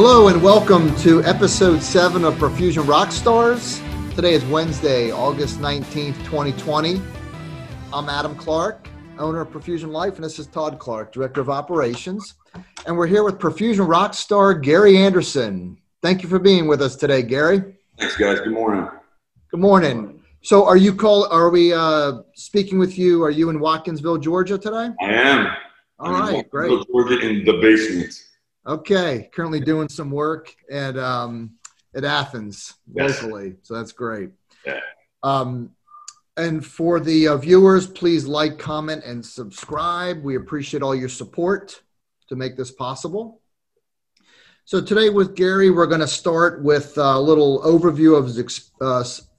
Hello and welcome to episode 7 of Perfusion Rockstars. Today is Wednesday, August 19th, 2020. I'm Adam Clark, owner of Perfusion Life, and this is Todd Clark, Director of Operations. And we're here with Perfusion Rockstar Gary Anderson. Thank you for being with us today, Gary. Thanks, guys. Good morning. Good morning. So are we speaking with you? Are you in Watkinsville, Georgia today? I am. All right, great. Georgia in the basement. Okay, currently doing some work at Athens locally, so that's great. Yeah. And for the viewers, please like, comment, and subscribe. We appreciate all your support to make this possible. So today with Gary, we're going to start with a little overview of his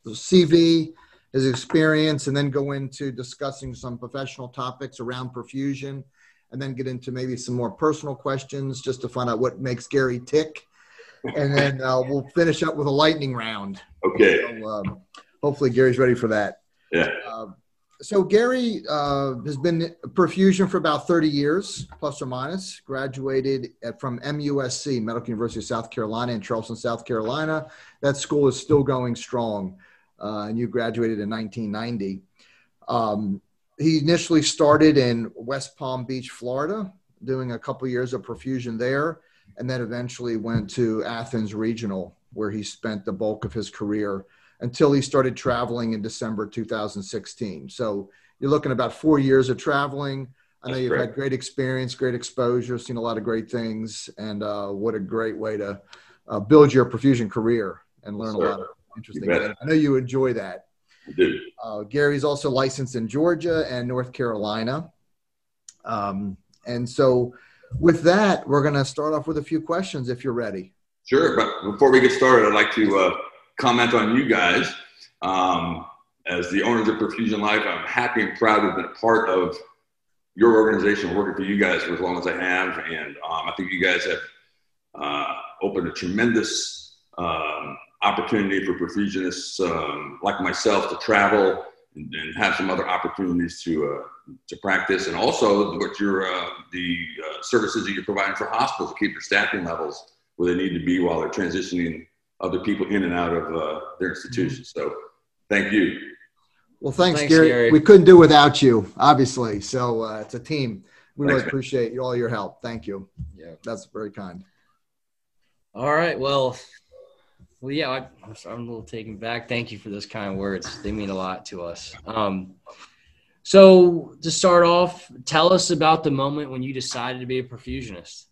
CV, his experience, and then go into discussing some professional topics around perfusion, and then get into maybe some more personal questions just to find out what makes Gary tick. And then we'll finish up with a lightning round. Okay. So, hopefully Gary's ready for that. Yeah. So Gary has been perfusion for about 30 years, plus or minus, graduated from MUSC, Medical University of South Carolina in Charleston, South Carolina. That school is still going strong. And you graduated in 1990. He initially started in West Palm Beach, Florida, doing a couple years of perfusion there, and then eventually went to Athens Regional, where he spent the bulk of his career until he started traveling in December 2016. So you're looking at about 4 years of traveling. I know you've had great experience, great exposure, seen a lot of great things, and what a great way to build your perfusion career and learn a lot of interesting things. I know you enjoy that. Gary's also licensed in Georgia and North Carolina. And so with that, we're going to start off with a few questions if you're ready. Sure. But before we get started, I'd like to comment on you guys. As the owners of Perfusion Life, I'm happy and proud to have been a part of your organization, working for you guys for as long as I have. And I think you guys have opened a tremendous opportunity for perfusionists like myself to travel and have some other opportunities to practice, and also what the services that you're providing for hospitals to keep their staffing levels where they need to be while they're transitioning other people in and out of their institutions. So thank you. Well, thanks Gary. We couldn't do without you, obviously. So it's a team. We really appreciate all your help. Thank you. Yeah, that's very kind. All right. Well, yeah, I'm a little taken back. Thank you for those kind words. They mean a lot to us. So to start off, tell us about the moment when you decided to be a perfusionist.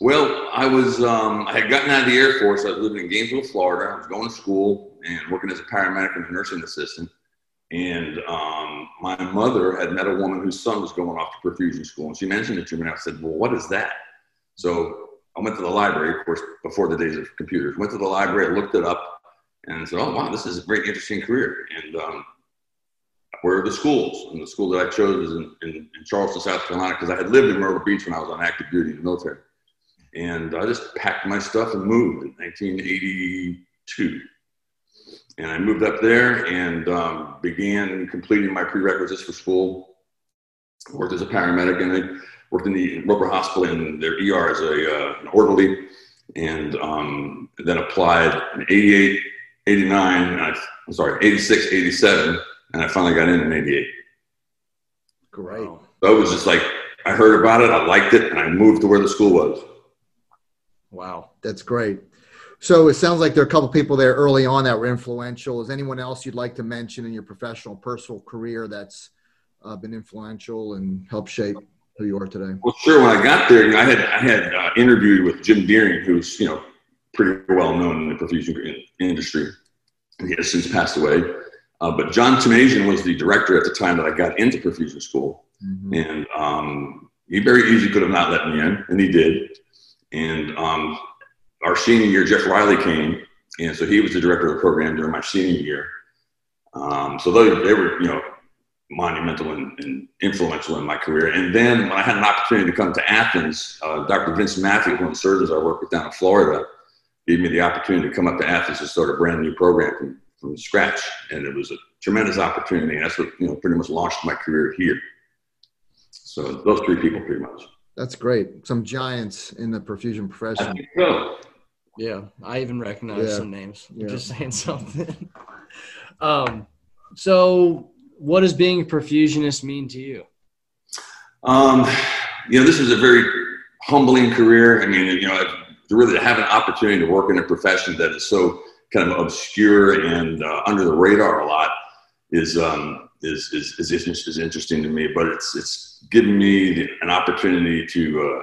Well, I had gotten out of the Air Force. I was living in Gainesville, Florida. I was going to school and working as a paramedic and a nursing assistant. And my mother had met a woman whose son was going off to perfusion school. And she mentioned it to me, and I said, well, what is that? So I went to the library, of course, before the days of computers. Went to the library, looked it up, and said, oh, wow, this is a very interesting career. And where are the schools? And the school that I chose was in Charleston, South Carolina, because I had lived in Myrtle Beach when I was on active duty in the military. And I just packed my stuff and moved in 1982. And I moved up there and began completing my prerequisites for school. Worked as a paramedic, and I worked in the local hospital in their ER as an orderly, and then applied in 88, 89, I'm sorry, 86, 87, and I finally got in 88. Great. So it was just like, I heard about it, I liked it, and I moved to where the school was. Wow, that's great. So it sounds like there are a couple people there early on that were influential. Is anyone else you'd like to mention in your professional, personal career that's been influential and helped shape who you are today? Well, sure. When I got there, I had interviewed with Jim Deering, who's pretty well known in the perfusion industry, and he has since passed away. But John Tomasian was the director at the time that I got into perfusion school, and he very easily could have not let me in, and he did. And our senior year, Jeff Riley came, and so he was the director of the program during my senior year. So they were, monumental and influential in my career. And then when I had an opportunity to come to Athens, Dr. Vince Matthews, one of the surgeons I worked with down in Florida, gave me the opportunity to come up to Athens and start a brand new program from scratch. And it was a tremendous opportunity. And that's what pretty much launched my career here. So those three people pretty much. That's great. Some giants in the perfusion profession. I think so. Yeah, I even recognize some names. Yeah. Just saying something. So what does being a perfusionist mean to you? This is a very humbling career. I mean, to really have an opportunity to work in a profession that is so kind of obscure and under the radar a lot is interesting to me. But it's given me an opportunity to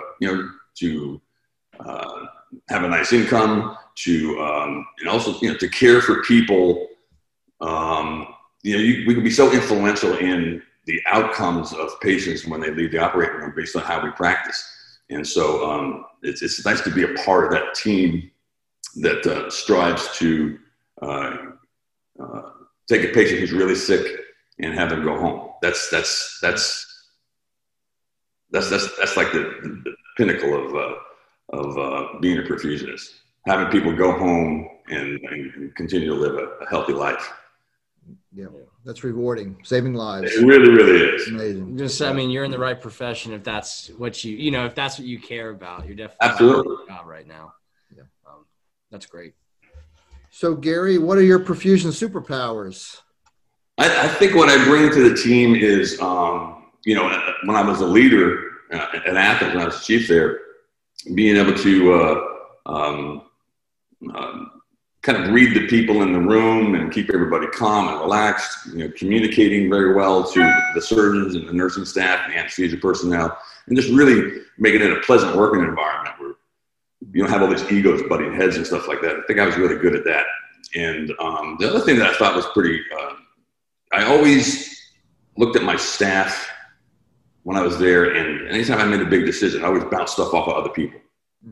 have a nice income, and also to care for people. We can be so influential in the outcomes of patients when they leave the operating room based on how we practice. And so it's nice to be a part of that team that strives to take a patient who's really sick and have them go home. That's like the pinnacle of being a perfusionist, having people go home and continue to live a healthy life. Yeah, that's rewarding. Saving lives. It really, really is. Amazing. You're in the right profession if that's what if that's what you care about. You're definitely absolutely out right now. Yeah, that's great. So, Gary, what are your perfusion superpowers? I think what I bring to the team is, when I was a leader at Athens, when I was chief there, being able to kind of read the people in the room and keep everybody calm and relaxed, communicating very well to the surgeons and the nursing staff and the anesthesia personnel, and just really making it a pleasant working environment where you don't have all these egos butting heads and stuff like that. I think I was really good at that. And the other thing that I thought was pretty, I always looked at my staff when I was there, and anytime I made a big decision, I always bounced stuff off of other people.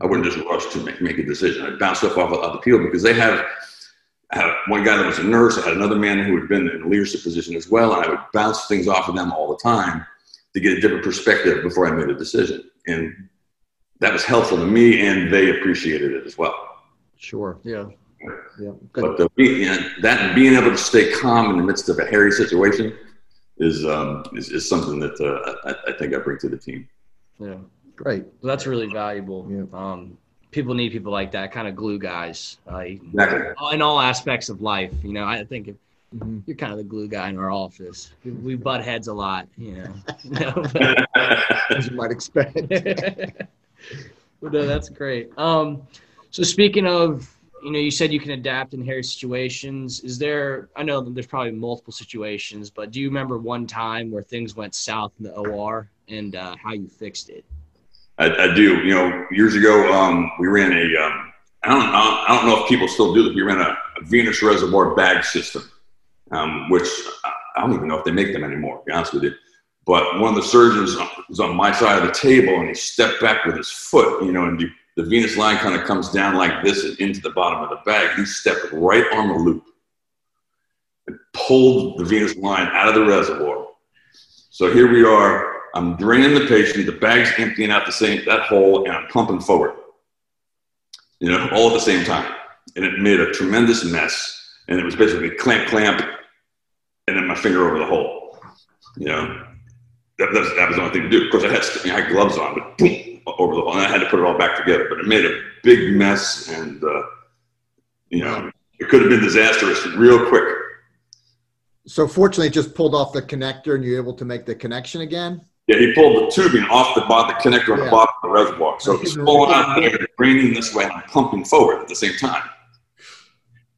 I wouldn't just rush to make a decision. I'd bounce stuff off of other people because I had one guy that was a nurse. I had another man who had been in a leadership position as well. And I would bounce things off of them all the time to get a different perspective before I made a decision. And that was helpful to me, and they appreciated it as well. Sure. Yeah. Yeah. But being able to stay calm in the midst of a hairy situation is something that I think I bring to the team. Yeah. Great. Well, that's really valuable. Yep. People need people like that, kind of glue guys. Exactly. In all aspects of life, I think you're kind of the glue guy in our office. We butt heads a lot, as you might expect. Well, no, that's great. So speaking of, you said you can adapt in hairy situations. I know that there's probably multiple situations, but do you remember one time where things went south in the OR and how you fixed it? I do. Years ago, we ran a, I don't know if people still do this, we ran a venous reservoir bag system, which I don't even know if they make them anymore, to be honest with you. But one of the surgeons was on my side of the table, and he stepped back with his foot, and the venous line kind of comes down like this and into the bottom of the bag. He stepped right on the loop and pulled the venous line out of the reservoir. So here we are. I'm draining the patient, the bag's emptying out that hole, and I'm pumping forward, all at the same time. And it made a tremendous mess, and it was basically clamp, and then my finger over the hole. That was the only thing to do. Of course, I had gloves on, but boom, over the hole, and I had to put it all back together. But it made a big mess, and, it could have been disastrous real quick. So fortunately, it just pulled off the connector, and you're able to make the connection again? Yeah, he pulled the tubing off the bottom, the connector on the bottom of the reservoir. So it's pulling out there, draining this way, and pumping forward at the same time.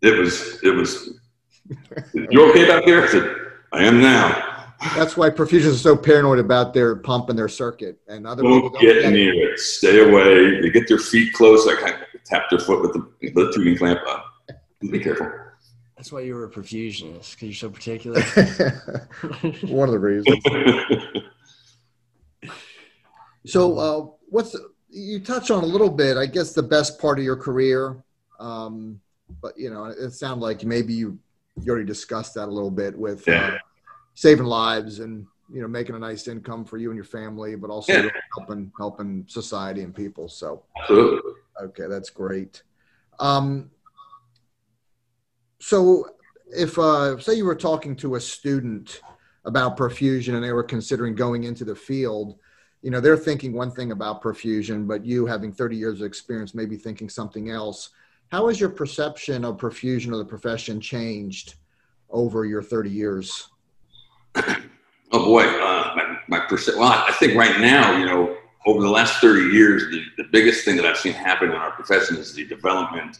It was, you okay back there? I said, I am now. That's why perfusionists are so paranoid about their pump and their circuit. And other people don't get near it. Stay away. They get their feet close. I kind of tap their foot with the tubing clamp up. Be careful. That's why you were a perfusionist, because you're so particular. One of the reasons. So you touched on a little bit, I guess, the best part of your career. But, it sounded like maybe you already discussed that a little bit with saving lives and, making a nice income for you and your family, but also helping society and people. So, absolutely. Okay, that's great. So if, say you were talking to a student about perfusion and they were considering going into the field, you know, they're thinking one thing about perfusion, but you having 30 years of experience, maybe thinking something else. How has your perception of perfusion or the profession changed over your 30 years? Oh boy, my perception. Well, I think right now, you know, over the last 30 years, the biggest thing that I've seen happen in our profession is the development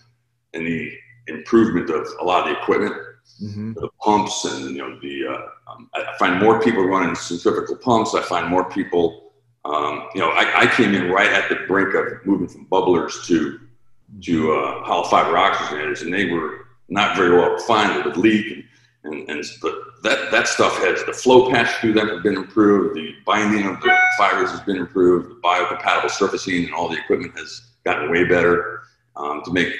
and the improvement of a lot of the equipment, the pumps, and you know, I find more people running centrifugal pumps. I find more people, you know, I came in right at the brink of moving from bubblers to hollow fiber oxygenators, and they were not very well refined. It would leak, and but that stuff has, the flow pass through them have been improved, the binding of the fibers has been improved, the biocompatible surfacing and all the equipment has gotten way better to make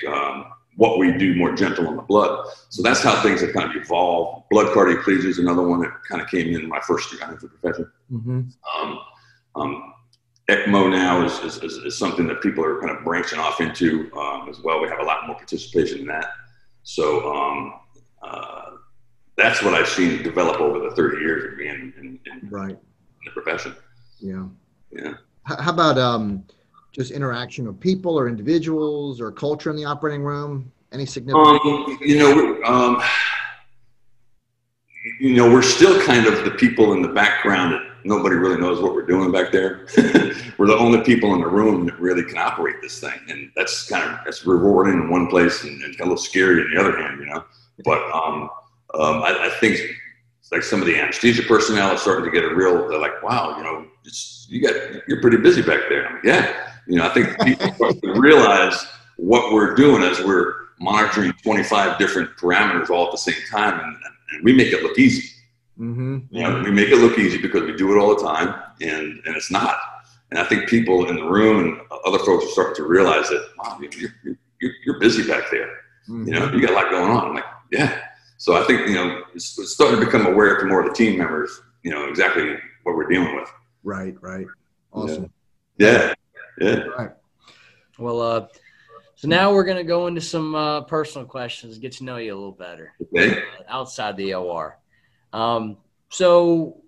what we do more gentle on the blood. So that's how things have kind of evolved. Blood cardioplegia is another one that kind of came in my first year into the profession. ECMO now is something that people are kind of branching off into as well. We have a lot more participation in that. So that's what I've seen develop over the 30 years of being in the profession. Yeah. How about just interaction of people or individuals or culture in the operating room? Any significant? We're still kind of the people in the background that nobody really knows what we're doing back there. We're the only people in the room that really can operate this thing. And that's kind of, that's rewarding in one place and a little scary in the other hand, you know. But I think like some of the anesthesia personnel are starting to get a real, they're like, wow, you know, you're pretty busy back there. I'm like, yeah. You know, I think people start to realize what we're doing as we're monitoring 25 different parameters all at the same time. And we make it look easy. We make it look easy because we do it all the time, and it's not. And I think people in the room and other folks are starting to realize that, wow, you're busy back there. You know, you got a lot going on. I'm like, yeah. So I think, you know, it's starting to become aware to more of the team members, you know, exactly what we're dealing with. Right. Awesome. Yeah. Right. Well, so now we're going to go into some personal questions, get to know you a little better. Okay. Outside the OR. So,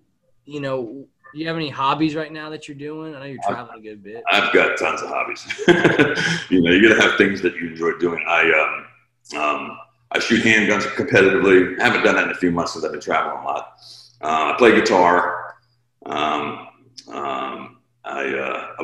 you know, do you have any hobbies right now that you're doing? I know you're traveling a good bit. I've got tons of hobbies. You know, you got to have things that you enjoy doing. I shoot handguns competitively. I haven't done that in a few months since I've been traveling a lot. I play guitar.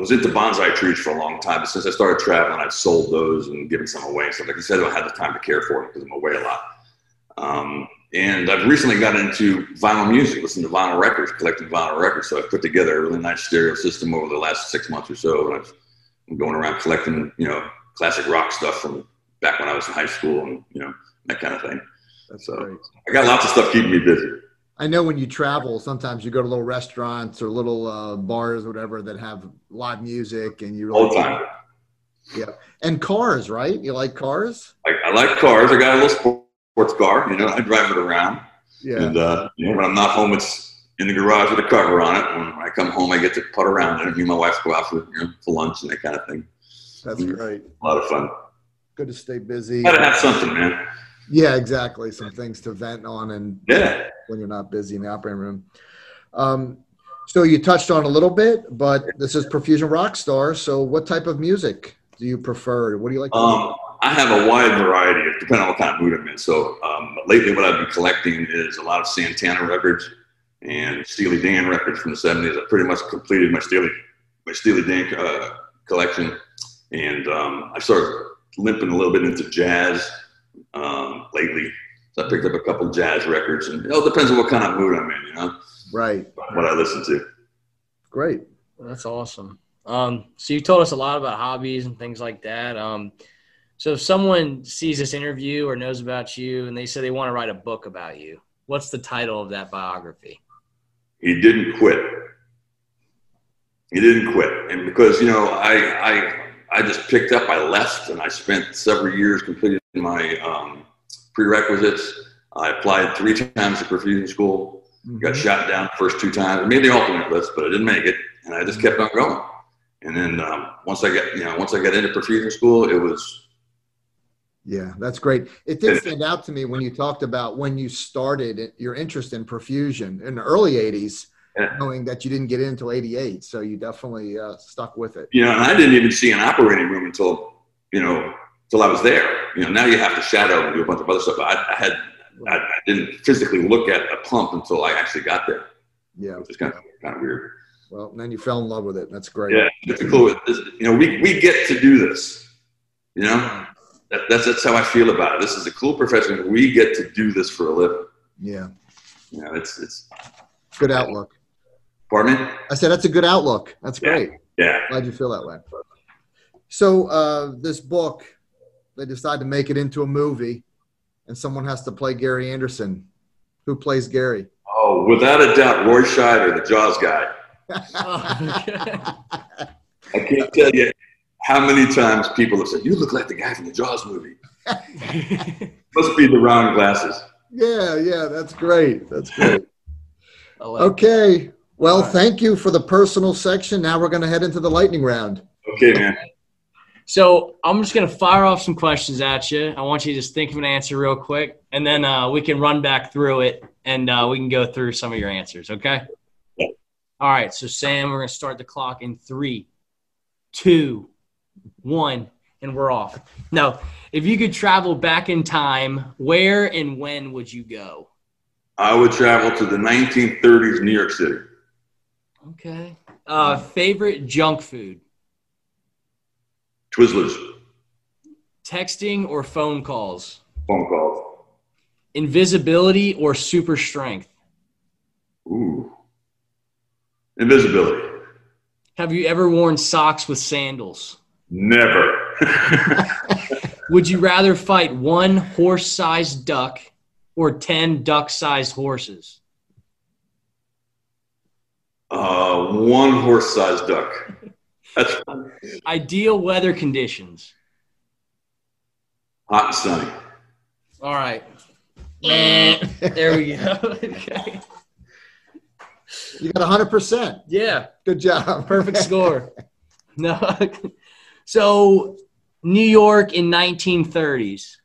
I was into bonsai trees for a long time, but since I started traveling, I've sold those and given some away. So like I said, I don't have the time to care for them because I'm away a lot. And I've recently got into vinyl music, listening to vinyl records, collecting vinyl records. So I've put together a really nice stereo system over the last 6 months or so. And I'm going around collecting, you know, classic rock stuff from back when I was in high school and, you know, that kind of thing. That's great. I got lots of stuff keeping me busy. I know when you travel, sometimes you go to little restaurants or little bars or whatever that have live music and you really all the time. Yeah. And cars, right? You like cars? I like cars. I got a little sports car, you know, I drive it around. Yeah. And when I'm not home, it's in the garage with a cover on it. When I come home, I get to putt around and me and my wife go out for lunch and that kind of thing. That's great. A lot of fun. Good to stay busy. Gotta have something, man. Yeah, exactly. Some things to vent on and when you're not busy in the operating room. So you touched on a little bit, but this is Perfusion Rockstar. So what type of music do you prefer? What do you like to do? I have a wide variety, depending on what kind of mood I'm in. So lately what I've been collecting is a lot of Santana records and Steely Dan records from the 70s. I pretty much completed my Steely Dan collection. And I started limping a little bit into jazz lately. So I picked up a couple jazz records. And it all depends on what kind of mood I'm in, you know? Right. What I listen to. Great. That's awesome. So you told us a lot about hobbies and things like that. So if someone sees this interview or knows about you and they say they want to write a book about you, what's the title of that biography? He didn't quit. And because, you know, I just picked up, I left, and I spent several years completing my prerequisites. I applied 3 times to perfusion school, got shot down the first 2 times. I made the alternate list, but I didn't make it, and I just kept on going. And then once I got into perfusion school, it was... Yeah, that's great. It did stand out to me when you talked about when you started your interest in perfusion in the early 80s. knowing that you didn't get in until 88. So you definitely stuck with it. You know, and I didn't even see an operating room until, you know, till I was there. You know, now you have to shadow and do a bunch of other stuff. But I didn't physically look at a pump until I actually got there. Yeah. Which is kind of weird. Well, and then you fell in love with it. That's great. Yeah. It's cool. You know, we get to do this, you know, that's how I feel about it. This is a cool profession. We get to do this for a living. Yeah. You know, it's good outlook. Pardon me? I said, that's a good outlook. That's great. Yeah. Glad you feel that way. So this book, they decide to make it into a movie and someone has to play Gary Anderson. Who plays Gary? Oh, without a doubt, Roy Scheider, the Jaws guy. I can't tell you how many times people have said, you look like the guy from the Jaws movie. Must be the round glasses. Yeah, that's great. That's great. Okay. Well, thank you for the personal section. Now we're going to head into the lightning round. Okay, man. So I'm just going to fire off some questions at you. I want you to just think of an answer real quick, and then we can run back through it, and we can go through some of your answers, okay? Yeah. All right, so Sam, we're going to start the clock in 3, 2, 1, and we're off. Now, if you could travel back in time, where and when would you go? I would travel to the 1930s New York City. Okay. Favorite junk food? Twizzlers. Texting or phone calls? Phone calls. Invisibility or super strength? Ooh. Invisibility. Have you ever worn socks with sandals? Never. Would you rather fight 1 horse-sized duck or 10 duck-sized horses? 1 horse-sized duck. That's fun. Ideal weather conditions. Hot and sunny. All right. There we go. Okay. You got 100%. Yeah. Good job. Perfect score. No. So, New York in 1930s.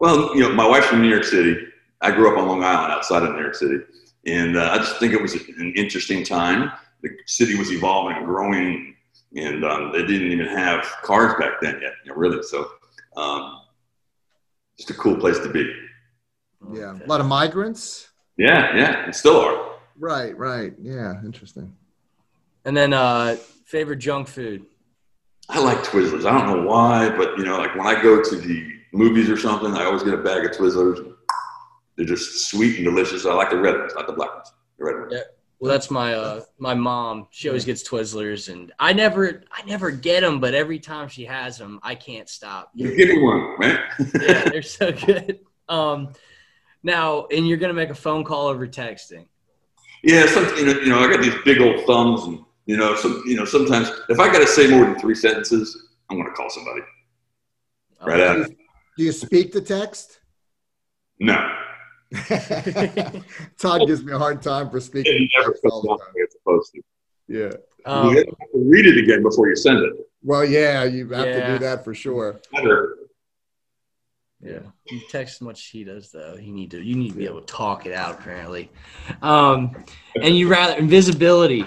Well, you know, my wife's from New York City. I grew up on Long Island outside of New York City. And I just think it was an interesting time. The city was evolving and growing, and they didn't even have cars back then yet, you know, really. So just a cool place to be. Yeah, a lot of migrants. Yeah, and still are. Right, yeah, interesting. And then favorite junk food? I like Twizzlers. I don't know why, but, you know, like when I go to the movies or something, I always get a bag of Twizzlers. They're just sweet and delicious. I like the red ones, not the black ones. The red ones. Yeah. Well, that's my mom. She always gets Twizzlers, and I never get them, but every time she has them, I can't stop. You give me one, man. Yeah, they're so good. Now, and you're gonna make a phone call over texting. Yeah, you know, I got these big old thumbs, and sometimes if I gotta say more than 3 sentences, I'm gonna call somebody. Okay. Right out. Do you speak to text? No. Todd gives me a hard time for speaking. Yeah. You have to read it again before you send it. Well, yeah, you have to do that for sure. Yeah. You text as much as he does, though. You need to be able to talk it out, apparently. And you rather invisibility.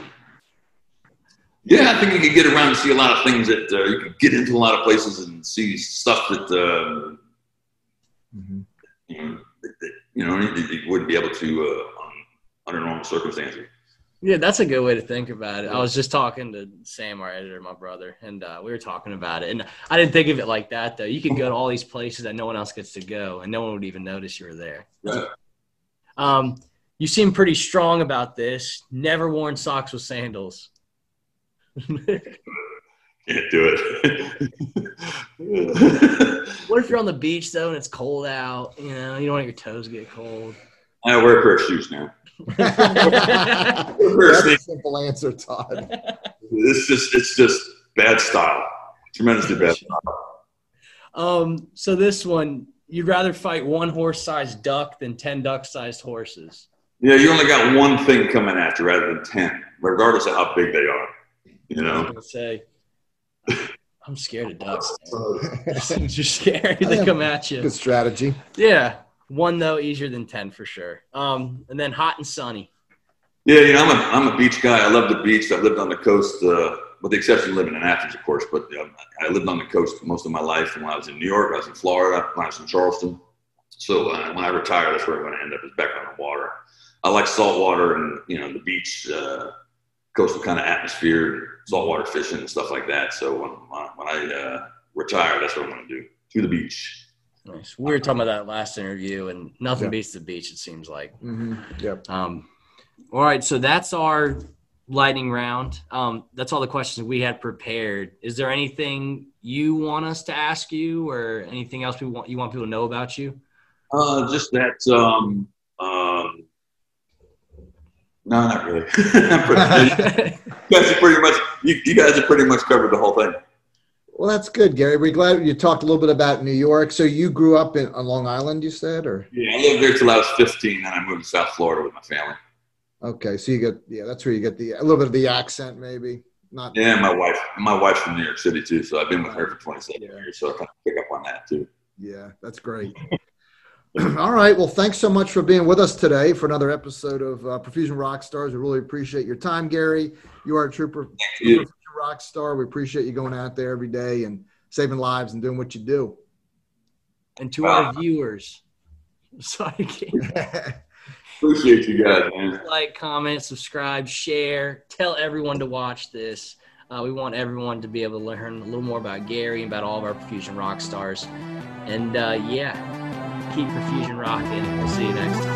Yeah, I think you can get around and see a lot of things that you can get into a lot of places and see stuff that you wouldn't be able to under normal circumstances. Yeah, that's a good way to think about it. I was just talking to Sam, our editor, my brother, and we were talking about it. And I didn't think of it like that, though. You can go to all these places that no one else gets to go, and no one would even notice you were there. Yeah. You seem pretty strong about this. Never worn socks with sandals. Can't do it. What if you're on the beach, though, and it's cold out? You know, you don't want your toes to get cold. I wear a pair of shoes now. That's a simple answer, Todd. It's just bad style. Tremendously bad style. So this one, you'd rather fight 1 horse-sized duck than 10 duck-sized horses. Yeah, you only got one thing coming at you rather than 10, regardless of how big they are. You know? I was going to say. I'm scared of ducks. You're scared. They come at you. Good strategy. Yeah. 1, though, easier than 10 for sure. And then hot and sunny. Yeah, you know, I'm a beach guy. I love the beach. I've lived on the coast, with the exception of living in Athens, of course. But I lived on the coast most of my life. And when I was in New York, I was in Florida. When I was in Charleston. So when I retire, that's where I'm going to end up, is back on the water. I like salt water and, you know, the beach, coastal kind of atmosphere, saltwater fishing and stuff like that. So when I retire, that's what I'm going to do, to the beach. Nice. We were talking about that last interview, and nothing beats the beach, it seems like. Mm-hmm. Yep. All right, so that's our lightning round. That's all the questions we had prepared. Is there anything you want us to ask you, or anything else you want people to know about you? Just that. No, not really. You guys have pretty much covered the whole thing. Well, that's good, Gary. We're glad you talked a little bit about New York. So you grew up on Long Island, you said, or? Yeah, I lived there till I was 15, and I moved to South Florida with my family. Okay, so that's where you get a little bit of the accent, maybe. Not. Yeah, my wife's from New York City too, so I've been with her for 27 years, so I kind of pick up on that too. Yeah, that's great. All right, well, thanks so much for being with us today for another episode of Perfusion Rockstars. We really appreciate your time, Gary. You are a true Perfusion Rockstar. We appreciate you going out there every day and saving lives and doing what you do. And to our viewers, sorry. Appreciate you guys, man. Like, comment, subscribe, share. Tell everyone to watch this. We want everyone to be able to learn a little more about Gary and about all of our Perfusion Rock Stars. And, keep Perfusion rocking. We'll see you next time.